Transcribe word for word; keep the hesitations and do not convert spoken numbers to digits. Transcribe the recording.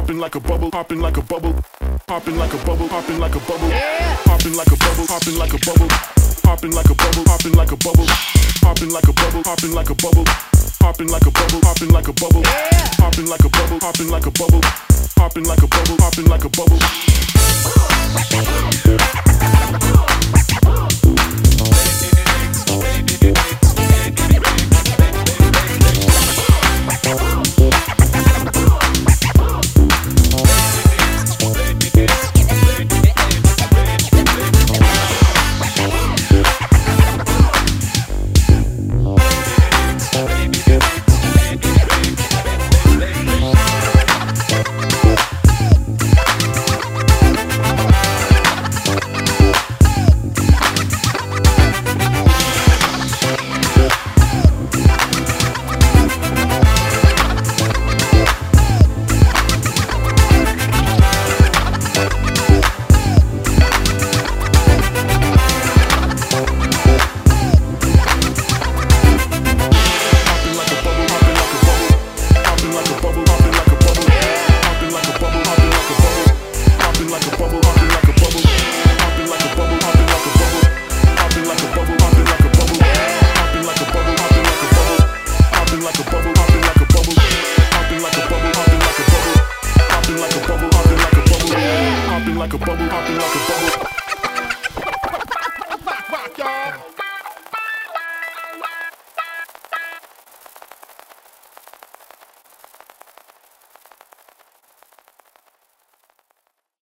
popping like a bubble, popping like a bubble, popping like a bubble, popping like a bubble, popping like a bubble, popping like a bubble, popping like a bubble, popping like a bubble, popping like a bubble, popping like a bubble, popping like a bubble, popping like a bubble, popping like a bubble, popping like a bubble, popping like a bubble, popping like a bubble.